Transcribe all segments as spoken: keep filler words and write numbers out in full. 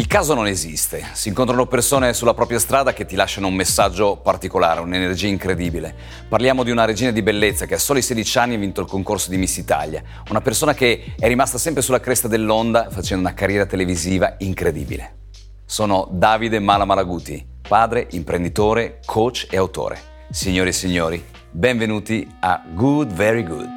Il caso non esiste, si incontrano persone sulla propria strada che ti lasciano un messaggio particolare, un'energia incredibile. Parliamo di una regina di bellezza che a soli sedici anni ha vinto il concorso di Miss Italia, una persona che è rimasta sempre sulla cresta dell'onda facendo una carriera televisiva incredibile. Sono Davide Malamalaguti, padre, imprenditore, coach e autore. Signore e signori, benvenuti a Good Very Good.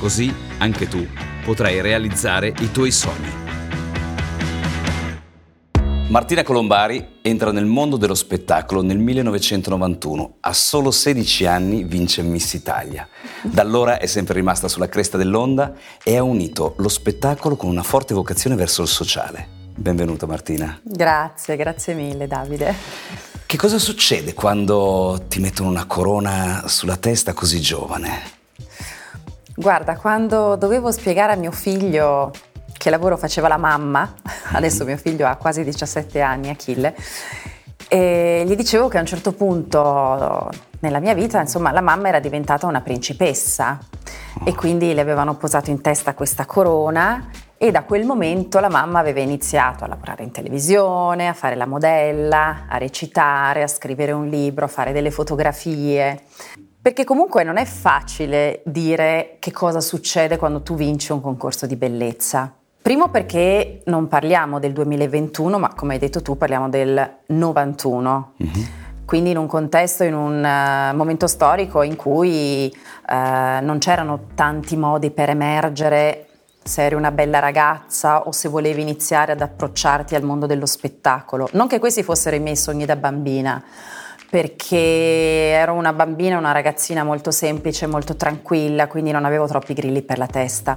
Così anche tu potrai realizzare i tuoi sogni. Martina Colombari entra nel mondo dello spettacolo nel millenovecentonovantuno. A solo sedici anni vince Miss Italia. Da allora è sempre rimasta sulla cresta dell'onda e ha unito lo spettacolo con una forte vocazione verso il sociale. Benvenuta Martina. Grazie, grazie mille Davide. Che cosa succede quando ti mettono una corona sulla testa così giovane? Guarda, quando dovevo spiegare a mio figlio che lavoro faceva la mamma, adesso mio figlio ha quasi diciassette anni, Achille, e gli dicevo che a un certo punto nella mia vita, insomma, la mamma era diventata una principessa e quindi le avevano posato in testa questa corona e da quel momento la mamma aveva iniziato a lavorare in televisione, a fare la modella, a recitare, a scrivere un libro, a fare delle fotografie. Perché comunque non è facile dire che cosa succede quando tu vinci un concorso di bellezza. Primo perché non parliamo del duemilaventuno, ma come hai detto tu parliamo del novantuno. Mm-hmm. Quindi in un contesto, in un uh, momento storico in cui uh, non c'erano tanti modi per emergere, se eri una bella ragazza o se volevi iniziare ad approcciarti al mondo dello spettacolo. Non che questi fossero i miei sogni da bambina, perché ero una bambina, una ragazzina molto semplice, molto tranquilla, quindi non avevo troppi grilli per la testa.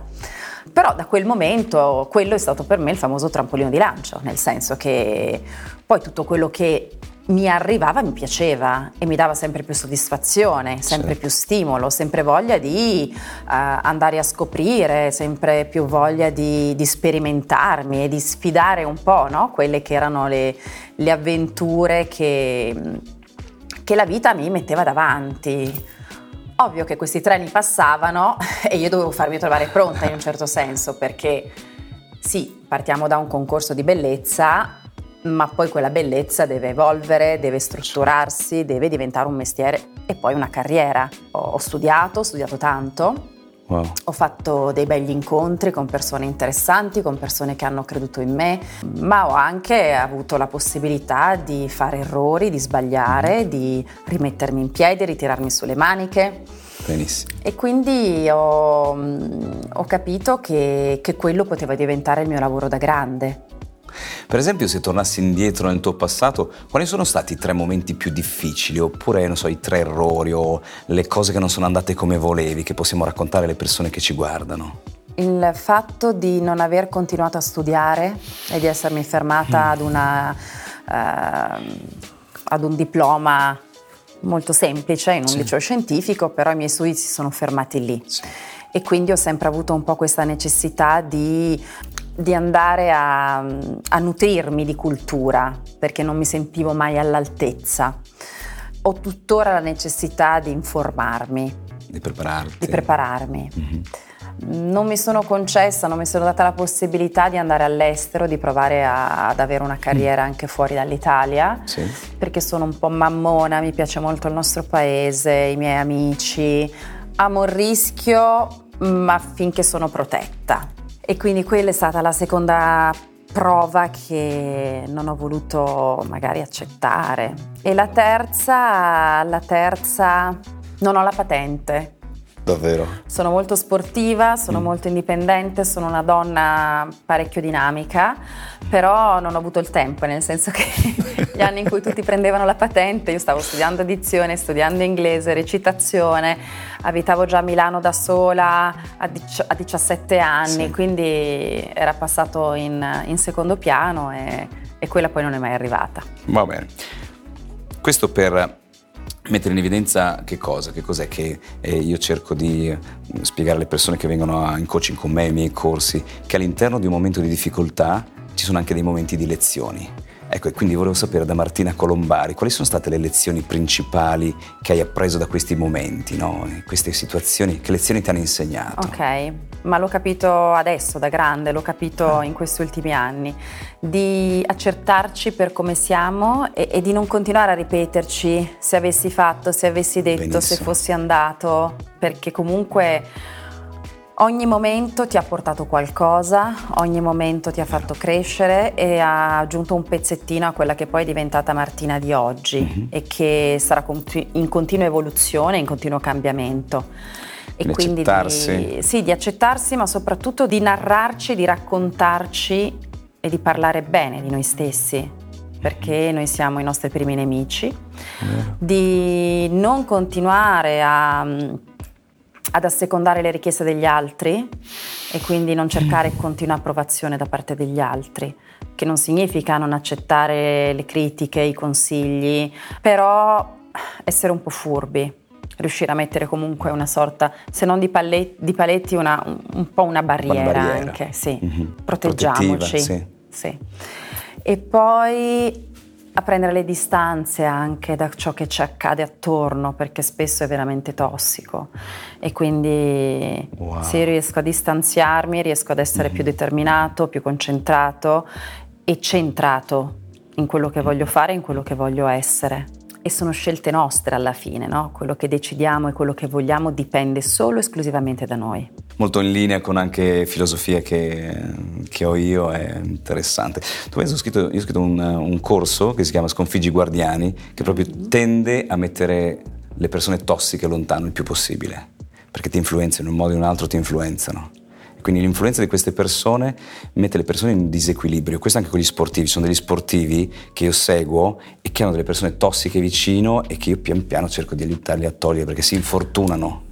Però da quel momento quello è stato per me il famoso trampolino di lancio, nel senso che poi tutto quello che mi arrivava mi piaceva e mi dava sempre più soddisfazione, sempre sì. più stimolo, sempre voglia di uh, andare a scoprire, sempre più voglia di, di sperimentarmi e di sfidare un po', no? Quelle che erano le, le avventure che... che la vita mi metteva davanti. Ovvio che questi treni passavano e io dovevo farmi trovare pronta in un certo senso, perché sì, partiamo da un concorso di bellezza, ma poi quella bellezza deve evolvere, deve strutturarsi, deve diventare un mestiere e poi una carriera. Ho studiato, ho studiato tanto. Wow. Ho fatto dei begli incontri con persone interessanti, con persone che hanno creduto in me, ma ho anche avuto la possibilità di fare errori, di sbagliare, di rimettermi in piedi, ritirarmi sulle maniche. Benissimo. E quindi ho, ho capito che, che quello poteva diventare il mio lavoro da grande. Per esempio, se tornassi indietro nel tuo passato, quali sono stati i tre momenti più difficili, oppure non so, i tre errori o le cose che non sono andate come volevi, che possiamo raccontare alle persone che ci guardano? Il fatto di non aver continuato a studiare e di essermi fermata mm. ad una eh, ad un diploma molto semplice in un sì. liceo scientifico, però i miei studi si sono fermati lì sì. e quindi ho sempre avuto un po' questa necessità di di andare a, a nutrirmi di cultura, perché non mi sentivo mai all'altezza. Ho tuttora la necessità di informarmi. Di prepararti. Di prepararmi. Mm-hmm. Non mi sono concessa, non mi sono data la possibilità di andare all'estero, di provare a, ad avere una carriera mm. anche fuori dall'Italia, sì. perché sono un po' mammona, mi piace molto il nostro paese, i miei amici. Amo il rischio, ma finché sono protetta. E quindi quella è stata la seconda prova che non ho voluto magari accettare. E la terza, la terza, non ho la patente. Davvero. Sono molto sportiva, sono mm. molto indipendente, sono una donna parecchio dinamica, però non ho avuto il tempo, nel senso che gli anni in cui tutti prendevano la patente, io stavo studiando dizione, studiando inglese, recitazione, abitavo già a Milano da sola a, dici- a diciassette anni, sì. Quindi era passato in, in secondo piano e, e quella poi non è mai arrivata. Va bene. Questo per mettere in evidenza che cosa? Che cos'è che eh, io cerco di spiegare alle persone che vengono a, in coaching con me, ai miei corsi, che all'interno di un momento di difficoltà ci sono anche dei momenti di lezioni. Ecco, e quindi volevo sapere da Martina Colombari quali sono state le lezioni principali che hai appreso da questi momenti, no? In queste situazioni, che lezioni ti hanno insegnato? Ok, ma l'ho capito adesso, da grande, l'ho capito in questi ultimi anni, di accettarci per come siamo e, e di non continuare a ripeterci se avessi fatto, se avessi detto, benissimo, se fossi andato, perché comunque ogni momento ti ha portato qualcosa, ogni momento ti ha fatto crescere e ha aggiunto un pezzettino a quella che poi è diventata Martina di oggi, mm-hmm, e che sarà in continua evoluzione, in continuo cambiamento. E di quindi di, sì, di accettarsi, ma soprattutto di narrarci, di raccontarci e di parlare bene di noi stessi, perché noi siamo i nostri primi nemici, mm. di non continuare a... ad assecondare le richieste degli altri e quindi non cercare continua approvazione da parte degli altri, che non significa non accettare le critiche, i consigli, però essere un po' furbi, riuscire a mettere comunque una sorta, se non di, pallet- di paletti, una, un, un po' una barriera, una barriera. Anche, sì, mm-hmm, proteggiamoci, sì. Sì. E poi a prendere le distanze anche da ciò che ci accade attorno, perché spesso è veramente tossico e quindi wow. se riesco a distanziarmi riesco ad essere mm-hmm. più determinato, più concentrato e centrato in quello che mm-hmm. voglio fare, in quello che voglio essere. E sono scelte nostre alla fine, no? Quello che decidiamo e quello che vogliamo dipende solo esclusivamente da noi. Molto in linea con anche filosofie che, che ho io, è interessante. Tu hai scritto, io ho scritto un, un corso che si chiama Sconfiggi Guardiani, che proprio tende a mettere le persone tossiche lontano il più possibile, perché ti influenzano in un modo o in un altro, ti influenzano. Quindi l'influenza di queste persone mette le persone in disequilibrio. Questo anche con gli sportivi, sono degli sportivi che io seguo e che hanno delle persone tossiche vicino e che io pian piano cerco di aiutarli a togliere perché si infortunano.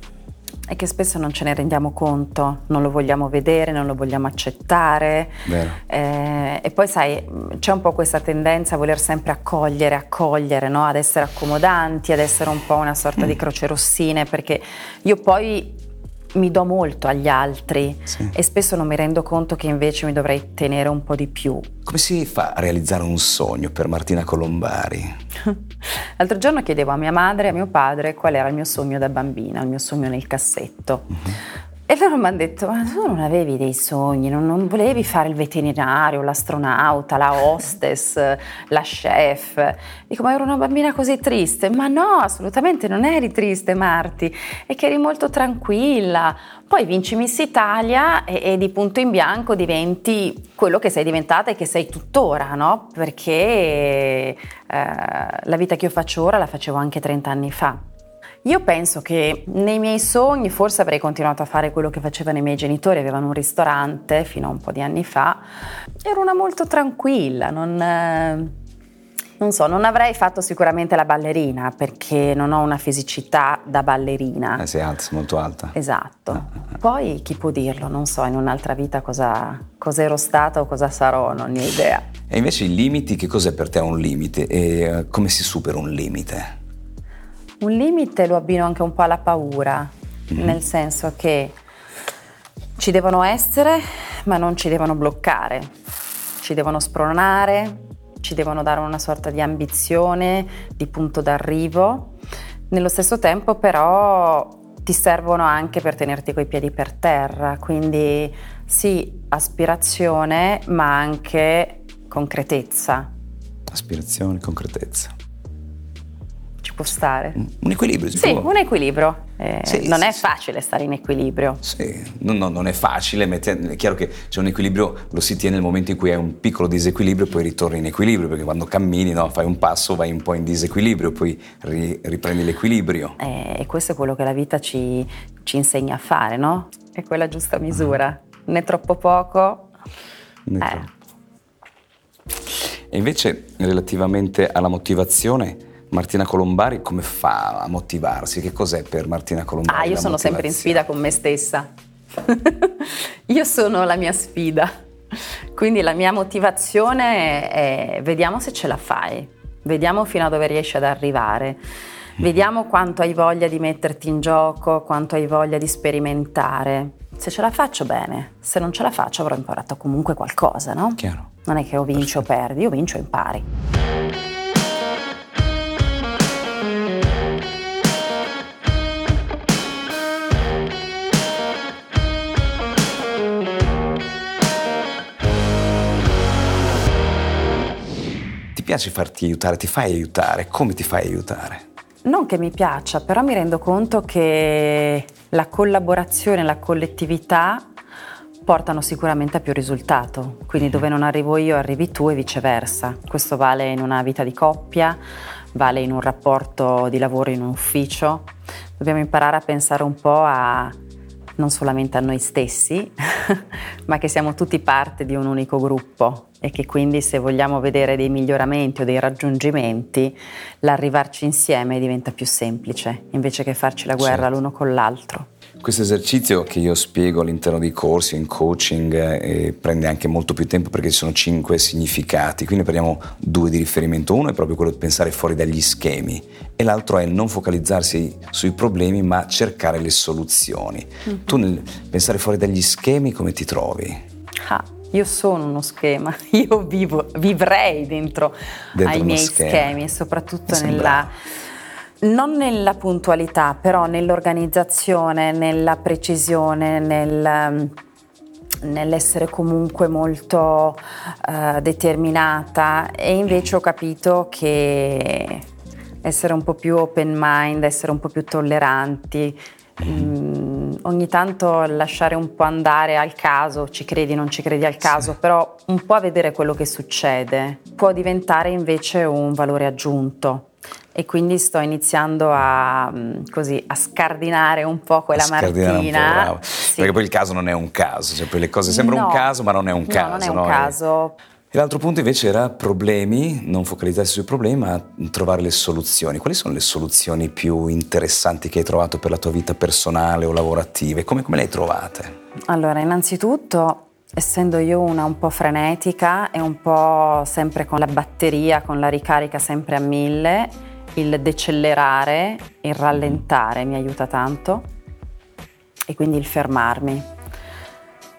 E che spesso non ce ne rendiamo conto, non lo vogliamo vedere, non lo vogliamo accettare. Vero. Eh, e poi sai, c'è un po' questa tendenza a voler sempre accogliere, accogliere, no? Ad essere accomodanti, ad essere un po' una sorta mm. di crocerossine, perché io poi mi do molto agli altri, sì, e spesso non mi rendo conto che invece mi dovrei tenere un po' di più. Come si fa a realizzare un sogno per Martina Colombari? L'altro giorno chiedevo a mia madre e a mio padre qual era il mio sogno da bambina, il mio sogno nel cassetto. Uh-huh. E loro mi hanno detto, ma tu non avevi dei sogni, non, non volevi fare il veterinario, l'astronauta, la hostess, la chef. Dico, ma ero una bambina così triste. Ma no, assolutamente non eri triste, Marti, è che eri molto tranquilla. Poi vinci Miss Italia e, e di punto in bianco diventi quello che sei diventata e che sei tuttora, no? Perché eh, la vita che io faccio ora la facevo anche trent'anni fa. Io penso che nei miei sogni forse avrei continuato a fare quello che facevano i miei genitori, avevano un ristorante fino a un po' di anni fa, ero una molto tranquilla, non, eh, non so, non avrei fatto sicuramente la ballerina perché non ho una fisicità da ballerina. Eh, sei alta, molto alta. Esatto, poi chi può dirlo, non so in un'altra vita cosa, cosa ero stata o cosa sarò, non ne ho idea. E invece i limiti, che cos'è per te un limite e come si supera un limite? Un limite lo abbino anche un po' alla paura, mm. nel senso che ci devono essere, ma non ci devono bloccare, ci devono spronare, ci devono dare una sorta di ambizione, di punto d'arrivo. Nello stesso tempo però ti servono anche per tenerti coi piedi per terra, quindi sì, aspirazione, ma anche concretezza. Aspirazione, concretezza. Può stare. Un equilibrio, si sì, può. un equilibrio. Eh, sì, non sì, è sì. facile stare in equilibrio. Sì, no, no, non è facile, è chiaro che c'è un equilibrio, lo si tiene nel momento in cui hai un piccolo disequilibrio e poi ritorni in equilibrio, perché quando cammini, no, fai un passo, vai un po' in disequilibrio, poi ri, riprendi l'equilibrio. Eh, e questo è quello che la vita ci, ci insegna a fare, no? È quella giusta misura, né troppo poco, né eh. troppo. E invece relativamente alla motivazione, Martina Colombari come fa a motivarsi? Che cos'è per Martina Colombari? Ah, io sono sempre in sfida con me stessa. Io sono la mia sfida. Quindi la mia motivazione è: vediamo se ce la fai, vediamo fino a dove riesci ad arrivare, mm. vediamo quanto hai voglia di metterti in gioco, quanto hai voglia di sperimentare. Se ce la faccio bene, se non ce la faccio avrò imparato comunque qualcosa, no? Chiaro. Non è che o vinci o perdi, io vincio o impari. Ti piace farti aiutare? Ti fai aiutare? Come ti fai aiutare? Non che mi piaccia, però mi rendo conto che la collaborazione, la collettività portano sicuramente a più risultato, quindi dove non arrivo io arrivi tu e viceversa. Questo vale in una vita di coppia, vale in un rapporto di lavoro in un ufficio. Dobbiamo imparare a pensare un po' a non solamente a noi stessi, ma che siamo tutti parte di un unico gruppo e che quindi se vogliamo vedere dei miglioramenti o dei raggiungimenti, l'arrivarci insieme diventa più semplice, invece che farci la guerra certo. l'uno con l'altro. Questo esercizio che io spiego all'interno dei corsi, in coaching, eh, prende anche molto più tempo perché ci sono cinque significati, quindi prendiamo due di riferimento. Uno è proprio quello di pensare fuori dagli schemi e l'altro è non focalizzarsi sui problemi ma cercare le soluzioni. Mm-hmm. Tu nel pensare fuori dagli schemi come ti trovi? Ah, io sono uno schema, io vivo, vivrei dentro, dentro ai miei schema. schemi e soprattutto nella... Non nella puntualità, però nell'organizzazione, nella precisione, nel, nell'essere comunque molto uh, determinata. E invece ho capito che essere un po' più open mind, essere un po' più tolleranti, mh, ogni tanto lasciare un po' andare al caso, ci credi, non ci credi al caso, sì. però un po' a vedere quello che succede, può diventare invece un valore aggiunto. E quindi sto iniziando a, così, a scardinare un po' quella Martina. Sì. Perché poi il caso non è un caso, cioè poi le cose sembrano no. un caso, ma non è un no, caso. Non è un no? caso. E l'altro punto invece era problemi, non focalizzarsi sui problemi, ma trovare le soluzioni. Quali sono le soluzioni più interessanti che hai trovato per la tua vita personale o lavorativa? Come, come le hai trovate? Allora, innanzitutto, essendo io una un po' frenetica e un po' sempre con la batteria, con la ricarica sempre a mille, il decelerare, il rallentare mi aiuta tanto e quindi il fermarmi,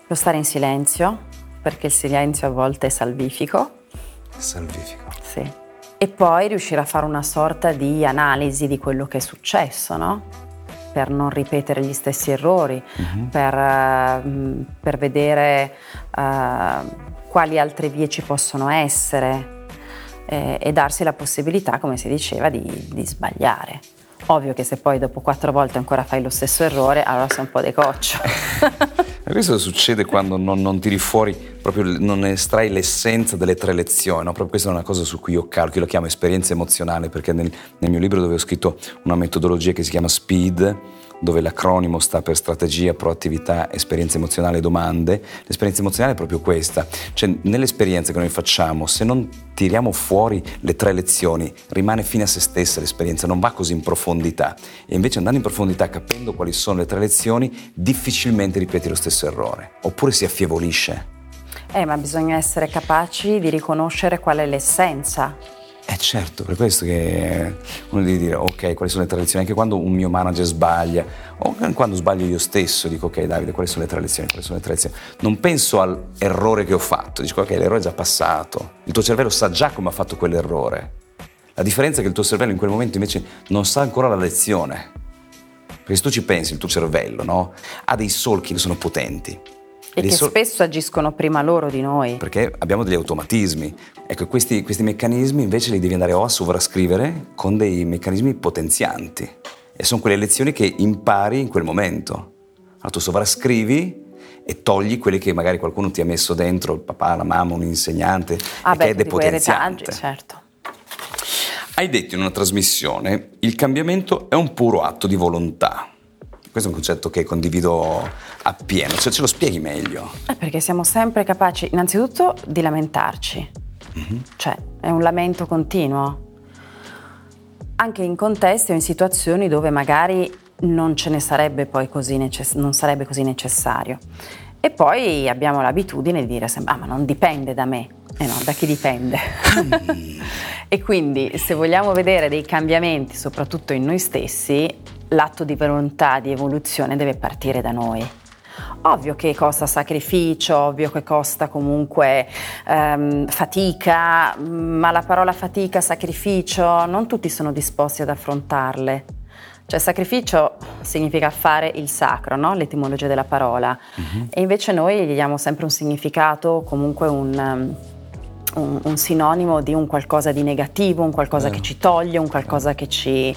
lo stare in silenzio, perché il silenzio a volte è salvifico. Salvifico. Sì. E poi riuscire a fare una sorta di analisi di quello che è successo, no? Per non ripetere gli stessi errori, mm-hmm. per, per vedere uh, quali altre vie ci possono essere. Eh, e darsi la possibilità, come si diceva, di, di sbagliare. Ovvio che se poi dopo quattro volte ancora fai lo stesso errore, allora sei un po' decoccio. Questo succede quando non, non tiri fuori, proprio non estrai l'essenza delle tre lezioni, no? Proprio questa è una cosa su cui io calco, io lo chiamo esperienza emozionale, perché nel, nel mio libro dove ho scritto una metodologia che si chiama Speed, dove l'acronimo sta per strategia, proattività, esperienza emozionale, domande. L'esperienza emozionale è proprio questa, cioè nell'esperienza che noi facciamo, se non tiriamo fuori le tre lezioni, rimane fine a se stessa l'esperienza, non va così in profondità. E invece andando in profondità, capendo quali sono le tre lezioni, difficilmente ripeti lo stesso errore, oppure si affievolisce. Eh, ma bisogna essere capaci di riconoscere qual è l'essenza. Eh certo, per questo che uno deve dire ok, quali sono le tre lezioni, anche quando un mio manager sbaglia o quando sbaglio io stesso dico ok Davide, quali sono le tre lezioni, quali sono le tre lezioni, non penso all'errore che ho fatto, dico ok, l'errore è già passato, il tuo cervello sa già come ha fatto quell'errore, la differenza è che il tuo cervello in quel momento invece non sa ancora la lezione, perché se tu ci pensi il tuo cervello, no, ha dei solchi che sono potenti. E che sol- spesso agiscono prima loro di noi. Perché abbiamo degli automatismi. Ecco, questi, questi meccanismi invece li devi andare o a sovrascrivere con dei meccanismi potenzianti. E sono quelle lezioni che impari in quel momento. Allora tu sovrascrivi e togli quelli che magari qualcuno ti ha messo dentro, il papà, la mamma, un insegnante, ah e beh, che è depotenziante. Retaggi, certo. Hai detto in una trasmissione, il cambiamento è un puro atto di volontà. Questo è un concetto che condivido appieno, cioè ce lo spieghi meglio? Eh, perché siamo sempre capaci, innanzitutto, di lamentarci, mm-hmm. cioè è un lamento continuo, anche in contesti o in situazioni dove magari non ce ne sarebbe poi così necess- non sarebbe così necessario. E poi abbiamo l'abitudine di dire sempre, ah ma non dipende da me, e eh no, da chi dipende? E quindi se vogliamo vedere dei cambiamenti, soprattutto in noi stessi, l'atto di volontà, di evoluzione deve partire da noi. Ovvio che costa sacrificio, ovvio che costa comunque ehm, fatica, ma la parola fatica, sacrificio, non tutti sono disposti ad affrontarle. Cioè sacrificio significa fare il sacro, no? L'etimologia della parola. Mm-hmm. E invece noi gli diamo sempre un significato, comunque un... Um, Un, un sinonimo di un qualcosa di negativo, un qualcosa eh. che ci toglie, un qualcosa che, ci,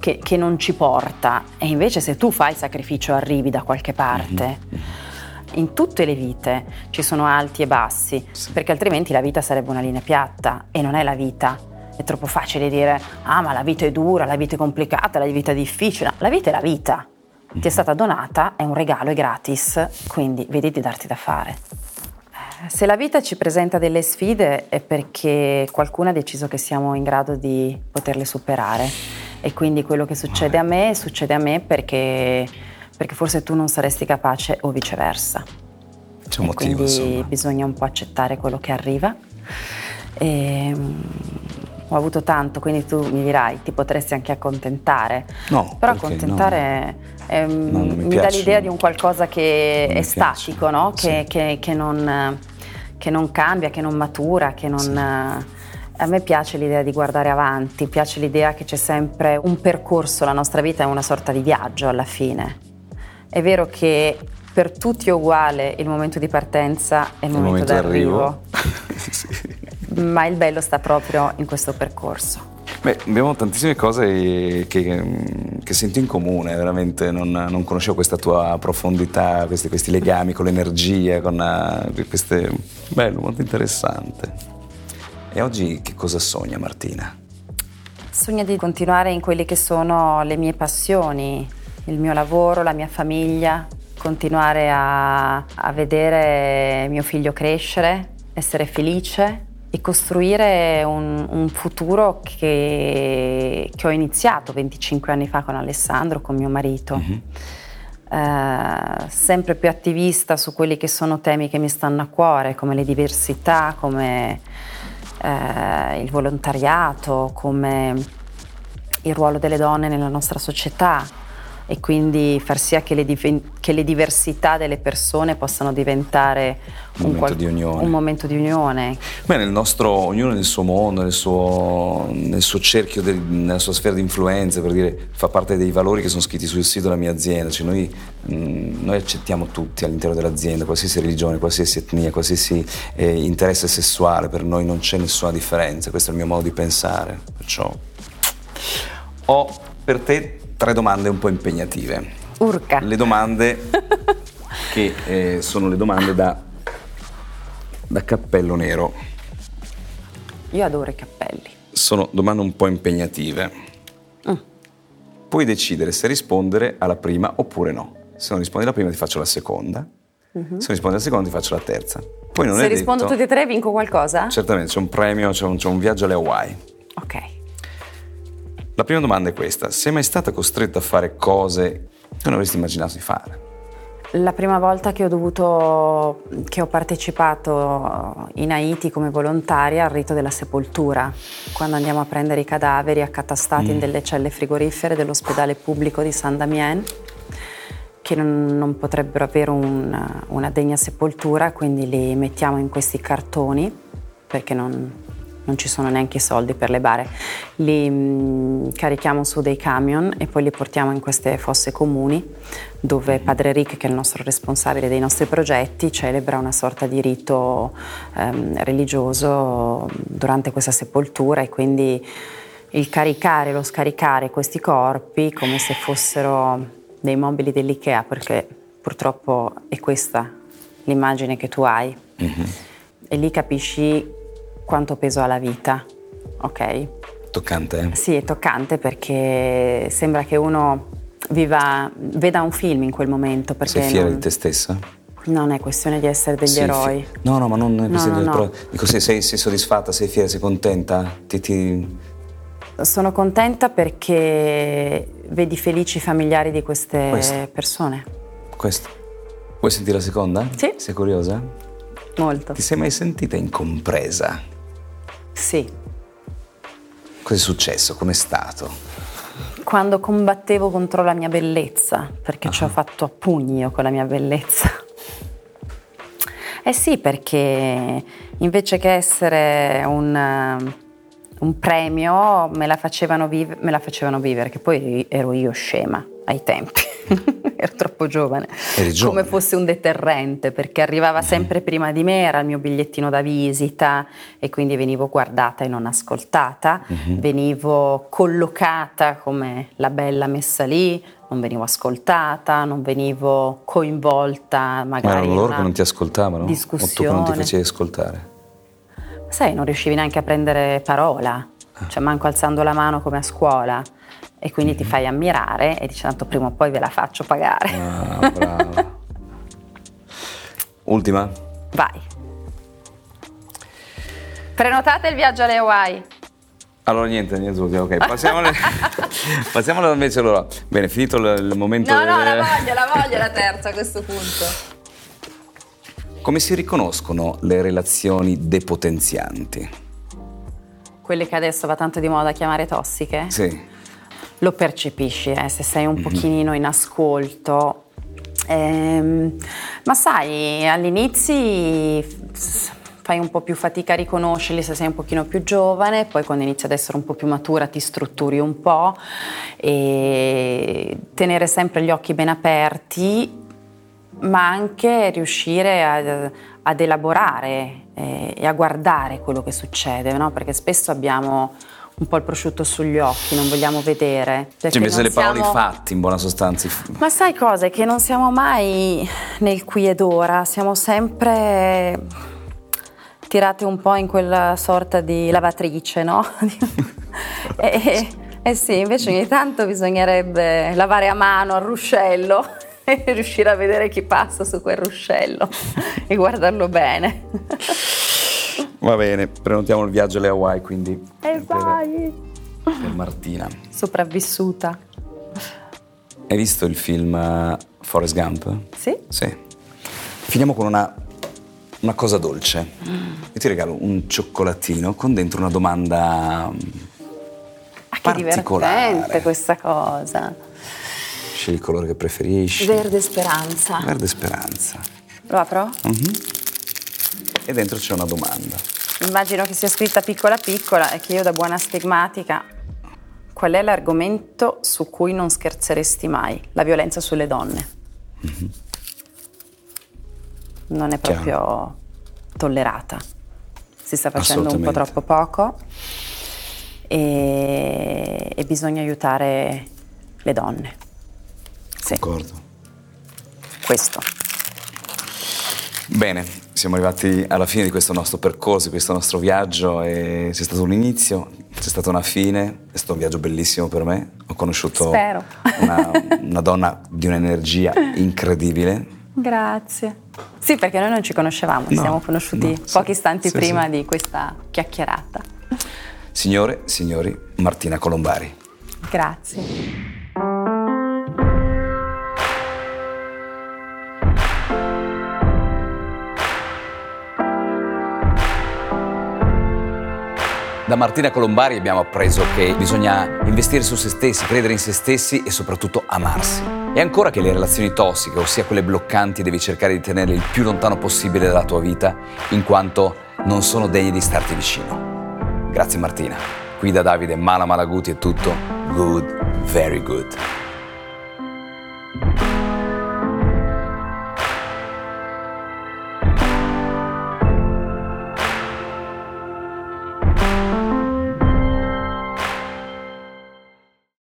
che, che non ci porta. E invece se tu fai sacrificio arrivi da qualche parte. Mm-hmm. In tutte le vite ci sono alti e bassi, sì. perché altrimenti la vita sarebbe una linea piatta e non è la vita. È troppo facile dire, ah ma la vita è dura, la vita è complicata, la vita è difficile. No, la vita è la vita, mm-hmm. ti è stata donata, è un regalo, è gratis, quindi vedi di darti da fare. Se la vita ci presenta delle sfide è perché qualcuno ha deciso che siamo in grado di poterle superare, e quindi quello che succede a me succede a me perché, perché forse tu non saresti capace, o viceversa. C'è un e motivo, quindi insomma. Bisogna un po' accettare quello che arriva. E, um, ho avuto tanto, quindi tu mi dirai, ti potresti anche accontentare. No, però accontentare no. È, um, no, mi, mi dà l'idea di un qualcosa che non è statico, no? Sì. Che, che, che non... che non cambia, che non matura, che non... Sì. A me piace l'idea di guardare avanti, piace l'idea che c'è sempre un percorso, la nostra vita è una sorta di viaggio alla fine. È vero che per tutti è uguale il momento di partenza e il, il momento d'arrivo, sì. ma il bello sta proprio in questo percorso. Beh, abbiamo tantissime cose che, che sento in comune, veramente non, non conoscevo questa tua profondità, questi, questi legami con l'energia, con queste... Bello, molto interessante. E oggi che cosa sogna Martina? Sogna di continuare in quelle che sono le mie passioni, il mio lavoro, la mia famiglia, continuare a, a vedere mio figlio crescere, essere felice, e costruire un, un futuro che, che ho iniziato venticinque anni fa con Alessandro, con mio marito, mm-hmm. uh, sempre più attivista su quelli che sono temi che mi stanno a cuore, come le diversità, come uh, il volontariato, come il ruolo delle donne nella nostra società, e quindi far sì che le, div- che le diversità delle persone possano diventare un momento, qual- di unione. un momento di unione. Beh, nel nostro, ognuno nel suo mondo, nel suo, nel suo cerchio, del, nella sua sfera di influenza, per dire, fa parte dei valori che sono scritti sul sito della mia azienda, cioè noi, mh, noi accettiamo tutti all'interno dell'azienda, qualsiasi religione, qualsiasi etnia, qualsiasi eh, interesse sessuale, per noi non c'è nessuna differenza, questo è il mio modo di pensare, perciò ho per te tre domande un po' impegnative. Urca. Le domande che eh, sono le domande da, da cappello nero. Io adoro i cappelli. Sono domande un po' impegnative. Mm. Puoi decidere se rispondere alla prima oppure no. Se non rispondi alla prima ti faccio la seconda. Mm-hmm. Se rispondi alla seconda ti faccio la terza. Poi non se è rispondo detto, tutte e tre vinco qualcosa? Certamente, c'è un premio, c'è un, c'è un viaggio alle Hawaii. Ok. La prima domanda è questa: sei mai stata costretta a fare cose che non avresti immaginato di fare? La prima volta che ho dovuto, che ho partecipato in Haiti come volontaria al rito della sepoltura, quando andiamo a prendere i cadaveri accatastati mm. in delle celle frigorifere dell'ospedale pubblico di Saint-Damien, che non, non potrebbero avere un, una degna sepoltura, quindi li mettiamo in questi cartoni perché non... non ci sono neanche i soldi per le bare, li mh, carichiamo su dei camion e poi li portiamo in queste fosse comuni dove Padre Rick, che è il nostro responsabile dei nostri progetti, celebra una sorta di rito ehm, religioso durante questa sepoltura, e quindi il caricare e lo scaricare questi corpi come se fossero dei mobili dell'Ikea, perché purtroppo è questa l'immagine che tu hai, mm-hmm. e lì capisci quanto peso ha la vita, ok? Toccante? Sì, è toccante perché sembra che uno viva, veda un film in quel momento. Perché sei fiera non, di te stessa? Non è questione di essere degli sei eroi. Fi- no, no, ma non è bisogno no, no, no. Dico, sei, sei, sei soddisfatta, sei fiera, sei contenta? Ti, ti... Sono contenta perché vedi felici i familiari di queste Questo. persone. Questo. Vuoi sentire la seconda? Sì. Sei curiosa? Molto. Ti sei mai sentita incompresa? Sì. Cos'è successo? Com'è stato? Quando combattevo contro la mia bellezza, perché uh-huh. ci ho fatto a pugni io con la mia bellezza. Eh sì, perché invece che essere un, un premio me la, facevano vive, me la facevano vivere, che poi ero io scema ai tempi, ero troppo giovane. Eri giovane. Come fosse un deterrente, perché arrivava uh-huh. sempre prima di me, era il mio bigliettino da visita e quindi venivo guardata e non ascoltata, uh-huh. venivo collocata come la bella messa lì, non venivo ascoltata, non venivo coinvolta magari. Ma erano loro che non ti ascoltavano? Discussione. O tu che non ti facevi ascoltare? Sai, non riuscivi neanche a prendere parola, ah. cioè manco alzando la mano come a scuola. E quindi ti fai ammirare e dici tanto prima o poi ve la faccio pagare. Ah, brava. Ultima. Vai. Prenotate il viaggio alle Hawaii. Allora niente, niente, ok. Passiamo alle... Passiamo invece allora. Bene, finito il, il momento. No, del... no, la voglio, la voglio la terza a questo punto. Come si riconoscono le relazioni depotenzianti? Quelle che adesso va tanto di moda chiamare tossiche? Sì. Lo percepisci, eh, se sei un mm-hmm. pochino in ascolto. Ehm, ma sai, all'inizio fai un po' più fatica a riconoscerli se sei un pochino più giovane, poi quando inizi ad essere un po' più matura ti strutturi un po' e tenere sempre gli occhi ben aperti, ma anche riuscire a, ad elaborare eh, e a guardare quello che succede, no? Perché spesso abbiamo un po' il prosciutto sugli occhi, non vogliamo vedere. Cioè invece le parole siamo... fatti in buona sostanza. Ma sai cosa? È che non siamo mai nel qui ed ora, siamo sempre tirate un po' in quella sorta di lavatrice, no? e, e sì, invece ogni tanto bisognerebbe lavare a mano al ruscello e riuscire a vedere chi passa su quel ruscello e guardarlo bene. Va bene, prenotiamo il viaggio alle Hawaii, quindi. E per, vai! Per Martina. Sopravvissuta. Hai visto il film Forrest Gump? Sì. Sì. Finiamo con una, una cosa dolce. Mm. Io ti regalo un cioccolatino con dentro una domanda ah, particolare. Che divertente questa cosa. Scegli il colore che preferisci. Verde speranza. Verde speranza. Lo apro? Mhm. E dentro c'è una domanda. Immagino che sia scritta piccola piccola e che io da buona stigmatica. Qual è l'argomento su cui non scherzeresti mai? La violenza sulle donne. Mm-hmm. Non è proprio Chiaro. tollerata. Si sta facendo un po' troppo poco e, e bisogna aiutare le donne. Sì. D'accordo. Questo. Bene. Siamo arrivati alla fine di questo nostro percorso, di questo nostro viaggio e c'è stato un inizio, c'è stata una fine, è stato un viaggio bellissimo per me, ho conosciuto una, una donna di un'energia incredibile. Grazie. Sì, perché noi non ci conoscevamo, ci no, siamo conosciuti no, pochi sì, istanti sì, prima sì. di questa chiacchierata. Signore, signori, Martina Colombari. Grazie. Da Martina Colombari abbiamo appreso che bisogna investire su se stessi, credere in se stessi e soprattutto amarsi. E ancora che le relazioni tossiche, ossia quelle bloccanti, devi cercare di tenerle il più lontano possibile dalla tua vita, in quanto non sono degne di starti vicino. Grazie Martina. Qui da Davide Malamalaguti è tutto. Good, very good.